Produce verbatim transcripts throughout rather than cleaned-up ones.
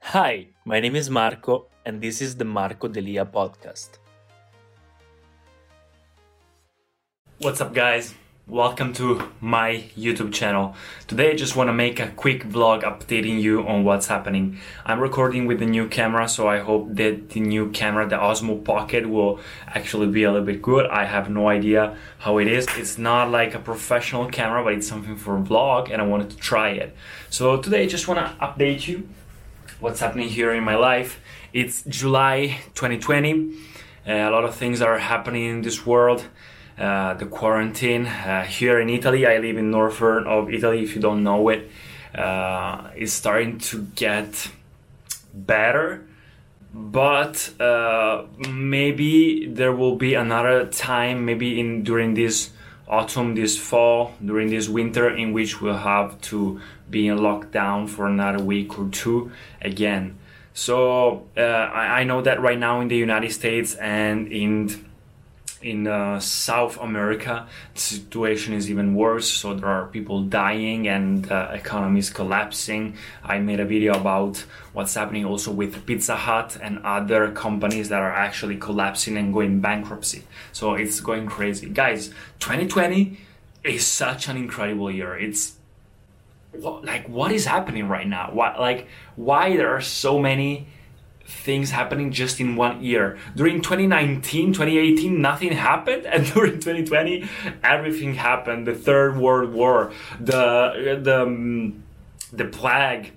Hi, my name is Marco, and this is the Marco Delia podcast. What's up, guys? Welcome to my YouTube channel. Today I just want to make a quick vlog updating you on what's happening. I'm recording with the new camera, so I hope that the new camera, the Osmo Pocket, will actually be a little bit good. I have no idea how it is. It's not like a professional camera, but it's something for a vlog, and I wanted to try it. So today I just want to update you what's happening here in my life. It's July twenty twenty. Uh, a lot of things are happening in this world. Uh, the quarantine uh, here in Italy. I live in northern of Italy, if you don't know it. Uh, it's starting to get better, but uh, maybe there will be another time, maybe in during this autumn, this fall, during this winter, in which we'll have to be in lockdown for another week or two again. So uh, I, I know that right now in the United States and in in uh, South America, the situation is even worse, so there are people dying and uh, economy is collapsing. I made a video about what's happening also with Pizza Hut and other companies that are actually collapsing and going bankruptcy. So it's going crazy. Guys, twenty twenty is such an incredible year. It's what, like what is happening right now? Why, like why there are so many things happening just in one year? During twenty nineteen, twenty eighteen, nothing happened, and during twenty twenty, everything happened. The Third World War, the the um, the plague,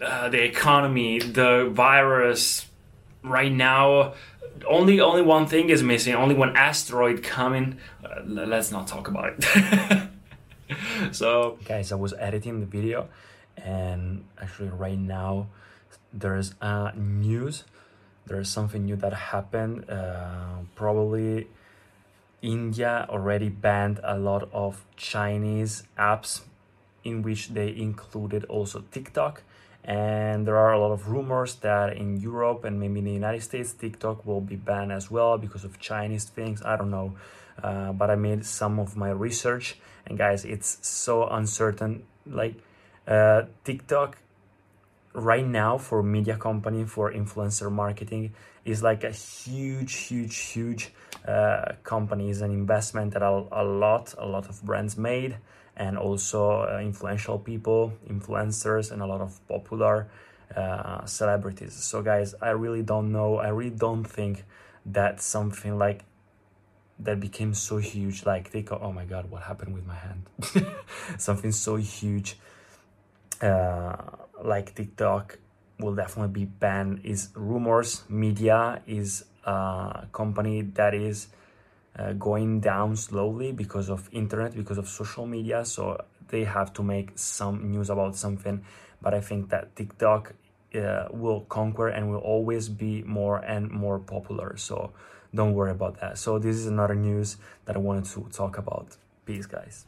uh, the economy, the virus. Right now, only only one thing is missing. Only one asteroid coming. Uh, let's not talk about it. So, guys, I was editing the video, and actually, right now, there's uh, news, there's something new that happened. Uh, probably India already banned a lot of Chinese apps in which they included also TikTok. And there are a lot of rumors that in Europe and maybe in the United States, TikTok will be banned as well because of Chinese things. I don't know, uh, but I made some of my research. And guys, it's so uncertain. Like uh, TikTok right now for media company, for influencer marketing, is like a huge, huge, huge uh, company. It's an investment that a, a lot, a lot of brands made, and also uh, influential people, influencers, and a lot of popular uh, celebrities. So guys, I really don't know. I really don't think that something like that became so huge, like TikTok. Oh my God, what happened with my hand? Something so huge. Uh, like TikTok will definitely be banned is rumors. Media is a company that is uh, going down slowly because of internet, because of social media. So they have to make some news about something. But I think that TikTok uh, will conquer and will always be more and more popular. So don't worry about that. So this is another news that I wanted to talk about. Peace, guys.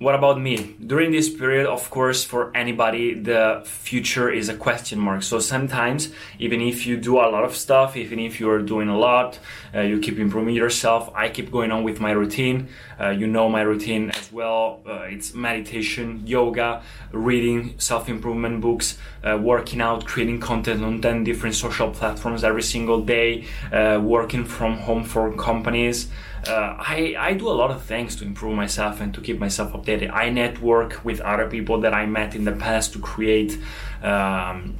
What about me? During this period, of course, for anybody, the future is a question mark. So sometimes, even if you do a lot of stuff, even if you're doing a lot, uh, you keep improving yourself. I keep going on with my routine. Uh, you know my routine as well. Uh, it's meditation, yoga, reading, self-improvement books, uh, working out, creating content on ten different social platforms every single day, uh, working from home for companies. Uh, I, I do a lot of things to improve myself and to keep myself updated. I network with other people that I met in the past to create um,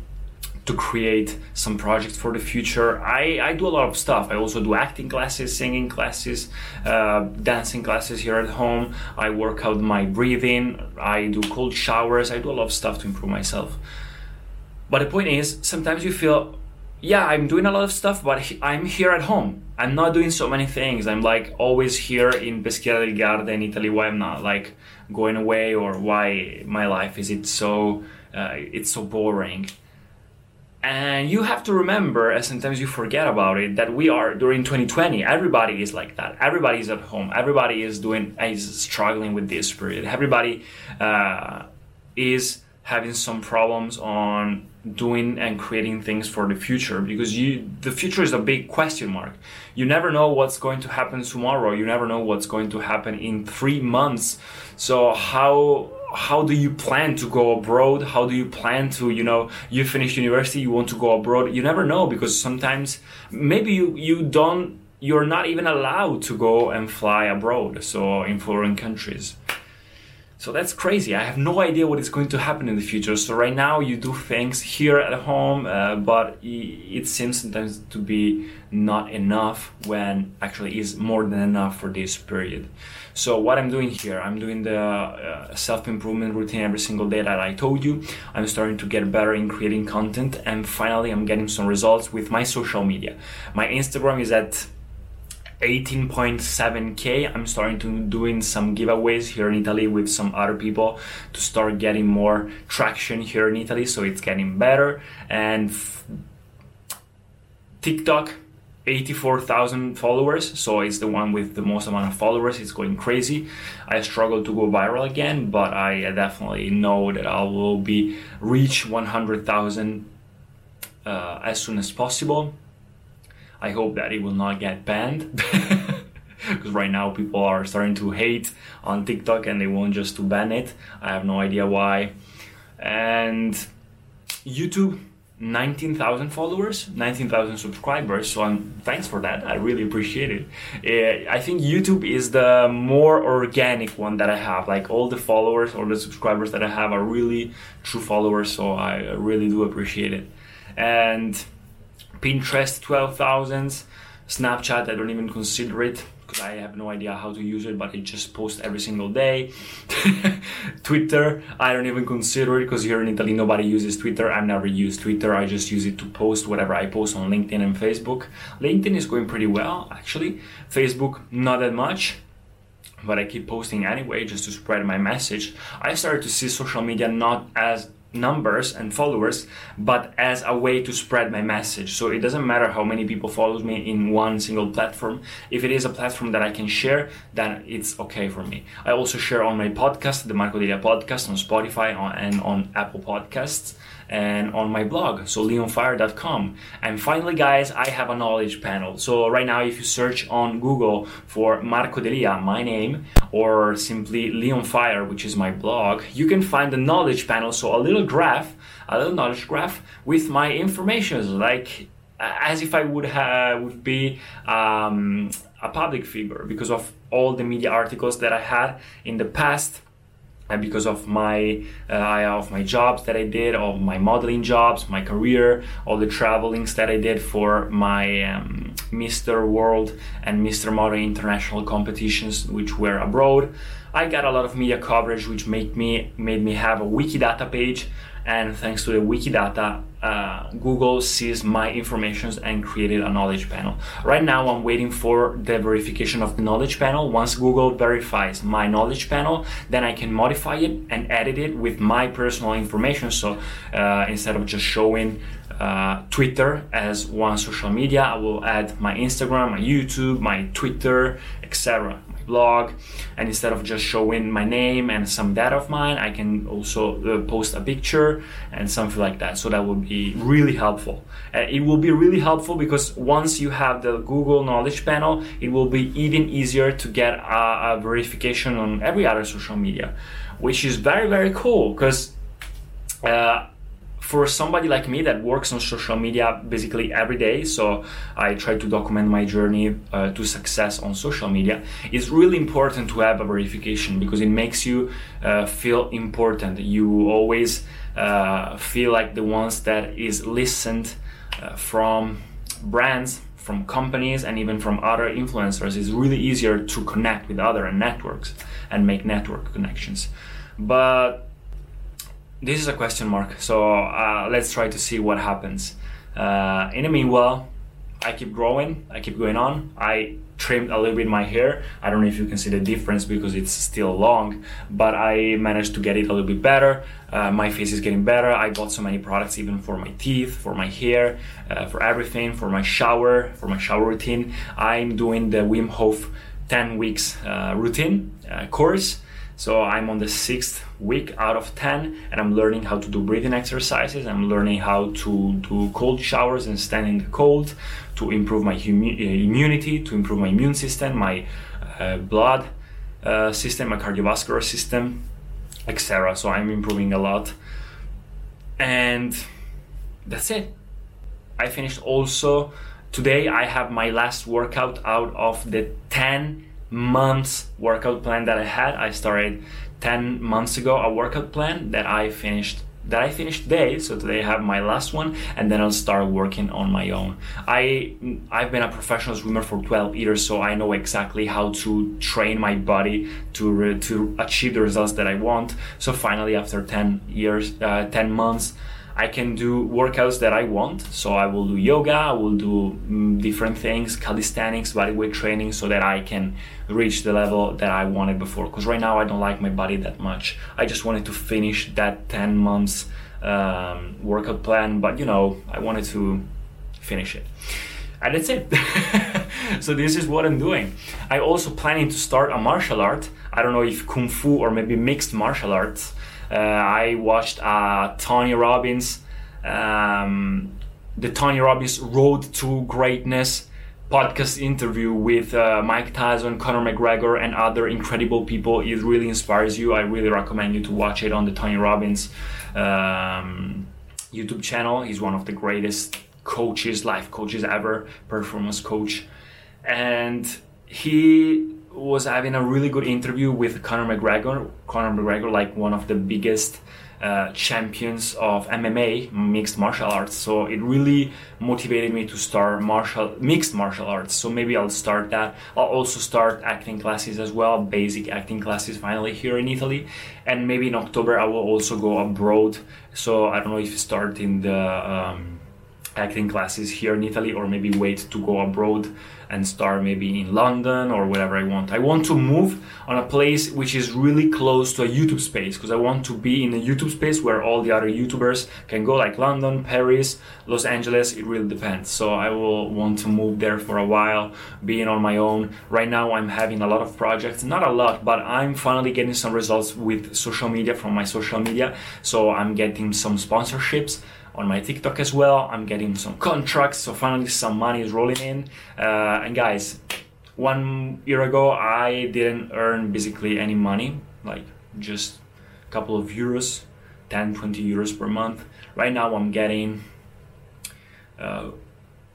to create some projects for the future. I, I do a lot of stuff. I also do acting classes, singing classes, uh, dancing classes here at home. I work out my breathing. I do cold showers. I do a lot of stuff to improve myself. But the point is, sometimes you feel, yeah, I'm doing a lot of stuff, but I'm here at home. I'm not doing so many things. I'm like always here in Peschiera del Garda in Italy. Why I'm not like going away, or why my life is it so uh, it's so boring. And you have to remember, and sometimes you forget about it, that we are during twenty twenty. Everybody is like that. Everybody is at home. Everybody is doing is struggling with this period. Everybody uh, is having some problems on doing and creating things for the future, because you the future is a big question mark. You never know what's going to happen tomorrow. You never know what's going to happen in three months. So how how do you plan to go abroad? How do you plan to, you know, you finish university, you want to go abroad? You never know, because sometimes maybe you, you don't, you're not even allowed to go and fly abroad, so in foreign countries. So that's crazy. I have no idea what is going to happen in the future. So right now you do things here at home, uh, but it seems sometimes to be not enough when actually is more than enough for this period. So what I'm doing here, I'm doing the uh, self-improvement routine every single day that I told you. I'm starting to get better in creating content, and finally I'm getting some results with my social media. My Instagram is at eighteen point seven k. I'm starting to doing some giveaways here in Italy with some other people to start getting more traction here in Italy, so it's getting better. And f- TikTok, eighty-four thousand followers, so it's the one with the most amount of followers. It's going crazy. I struggle to go viral again, but I definitely know that I will be reach one hundred thousand uh, as soon as possible. I hope that it will not get banned, because right now people are starting to hate on TikTok and they want just to ban it. I have no idea why. And YouTube, nineteen thousand followers, nineteen thousand subscribers. So I'm, thanks for that. I really appreciate it. Uh, I think YouTube is the more organic one that I have. Like all the followers or the subscribers that I have are really true followers. So I really do appreciate it. And Pinterest, twelve thousand. Snapchat, I don't even consider it because I have no idea how to use it, but I just post every single day. Twitter, I don't even consider it because here in Italy nobody uses Twitter. I've never used Twitter. I just use it to post whatever I post on LinkedIn and Facebook. LinkedIn is going pretty well, actually. Facebook, not that much, but I keep posting anyway just to spread my message. I started to see social media not as numbers and followers, but as a way to spread my message. So it doesn't matter how many people follows me in one single platform. If it is a platform that I can share, then it's okay for me. I also share on my podcast, the Marco Delia podcast, on Spotify on, and on Apple Podcasts, and on my blog, so leon fire dot com. And finally, guys, I have a knowledge panel. So right now, if you search on Google for Marco Delia, my name, or simply Leon Fire, which is my blog, you can find the knowledge panel. So a little graph, a little knowledge graph with my information, like as if I would have would be um, a public figure, because of all the media articles that I had in the past, and because of my uh, of my jobs that I did, of my modeling jobs, my career, all the travelings that I did for my um, Mister World and Mister Model International competitions, which were abroad. I got a lot of media coverage, which made me made me have a Wikidata page. and thanks to the Wikidata, uh, Google sees my informations and created a knowledge panel. Right now I'm waiting for the verification of the knowledge panel. Once Google verifies my knowledge panel, then I can modify it and edit it with my personal information. So uh, instead of just showing uh, Twitter as one social media, I will add my Instagram, my YouTube, my Twitter, et cetera, my blog, and instead of just showing my name and some data of mine, I can also uh, post a picture and something like that. So that will be really helpful. Uh, it will be really helpful because once you have the Google Knowledge Panel, it will be even easier to get a, a verification on every other social media, which is very, very cool because uh, for somebody like me that works on social media basically every day, so I try to document my journey uh, to success on social media, it's really important to have a verification because it makes you uh, feel important. You always uh, feel like the ones that is listened uh, from brands, from companies, and even from other influencers. It's really easier to connect with other networks and make network connections. But this is a question mark, so uh, let's try to see what happens. Uh, in the meanwhile, I keep growing, I keep going on. I trimmed a little bit my hair. I don't know if you can see the difference because it's still long, but I managed to get it a little bit better. Uh, my face is getting better. I bought so many products even for my teeth, for my hair, uh, for everything, for my shower, for my shower routine. I'm doing the Wim Hof ten weeks uh, routine uh, course. So I'm on the sixth week out of ten, and I'm learning how to do breathing exercises. I'm learning how to do cold showers and stand in the cold to improve my hum- immunity, to improve my immune system, my uh, blood uh, system, my cardiovascular system, et cetera. So I'm improving a lot. And that's it. I finished also, today I have my last workout out of the ten months workout plan that I had. I started ten months ago a workout plan that I finished that I finished today, so today I have my last one, and then I'll start working on my own. I, I've been a professional swimmer for twelve years, so I know exactly how to train my body to re, to achieve the results that I want. So finally, after ten years, uh, ten months, I can do workouts that I want. So I will do yoga, I will do different things, calisthenics, bodyweight training, so that I can reach the level that I wanted before. Because right now I don't like my body that much. I just wanted to finish that ten months um, workout plan, but you know, I wanted to finish it. And that's it. So this is what I'm doing. I also planning to start a martial art. I don't know if Kung Fu or maybe mixed martial arts. Uh, I watched uh, Tony Robbins, um, the Tony Robbins Road to Greatness podcast interview with uh, Mike Tyson, Conor McGregor, and other incredible people. It really inspires you. I really recommend you to watch it on the Tony Robbins um, YouTube channel. He's one of the greatest coaches, life coaches ever, performance coach. And he was having a really good interview with Conor McGregor. Conor McGregor, like one of the biggest uh, champions of M M A, mixed martial arts. So it really motivated me to start martial mixed martial arts. So maybe I'll start that. I'll also start acting classes as well, basic acting classes finally here in Italy. And maybe in October I will also go abroad. So I don't know if you start in the um, acting classes here in Italy, or maybe wait to go abroad and start maybe in London or whatever I want. I want to move on a place which is really close to a YouTube space, because I want to be in a YouTube space where all the other YouTubers can go, like London, Paris, Los Angeles. It really depends. So I will want to move there for a while, being on my own. Right now I'm having a lot of projects, not a lot, but I'm finally getting some results with social media, from my social media. So I'm getting some sponsorships on my TikTok as well. I'm getting some contracts, so finally some money is rolling in. Uh, and guys, one year ago I didn't earn basically any money, like just a couple of euros, ten, twenty euros per month. Right now I'm getting uh,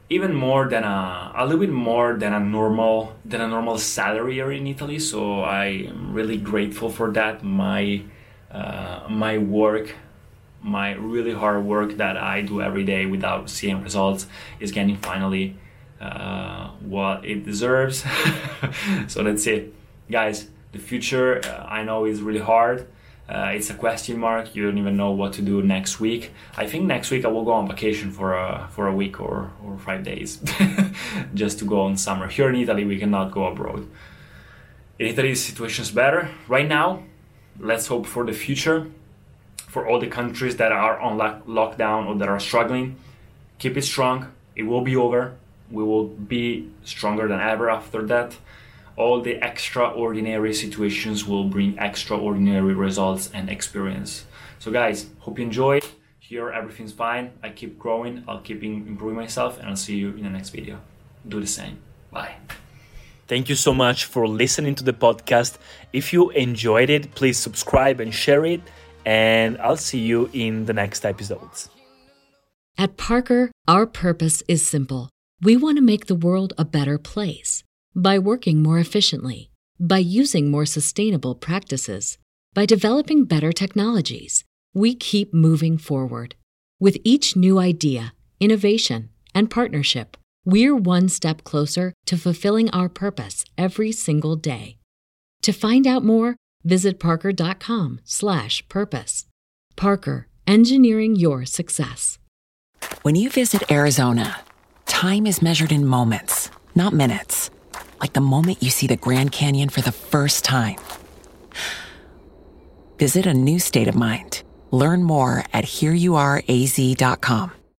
even more than a, a little bit more than a normal than a normal salary here in Italy. So I'm really grateful for that. My uh, my work. My really hard work that I do every day without seeing results is getting finally uh, what it deserves. So that's it, guys. The future uh, I know is really hard. Uh, it's a question mark. You don't even know what to do next week. I think next week I will go on vacation for a, for a week or, or five days just to go on summer. Here in Italy, we cannot go abroad. In Italy, the situation is better. Right now, let's hope for the future. For all the countries that are on lock- lockdown or that are struggling, keep it strong. It will be over. We will be stronger than ever after that. All the extraordinary situations will bring extraordinary results and experience. So guys, hope you enjoyed. Here everything's fine. I keep growing, I'll keep improving myself, and I'll see you in the next video. Do the same. Bye. Thank you so much for listening to the podcast. If you enjoyed it, please subscribe and share it, and I'll see you in the next episodes. At Parker, our purpose is simple. We want to make the world a better place. By working more efficiently, by using more sustainable practices, by developing better technologies, we keep moving forward. With each new idea, innovation, and partnership, we're one step closer to fulfilling our purpose every single day. To find out more, visit parker.com slash purpose. Parker, engineering your success. When you visit Arizona, time is measured in moments, not minutes. Like the moment you see the Grand Canyon for the first time. Visit a new state of mind. Learn more at here you are A Z dot com.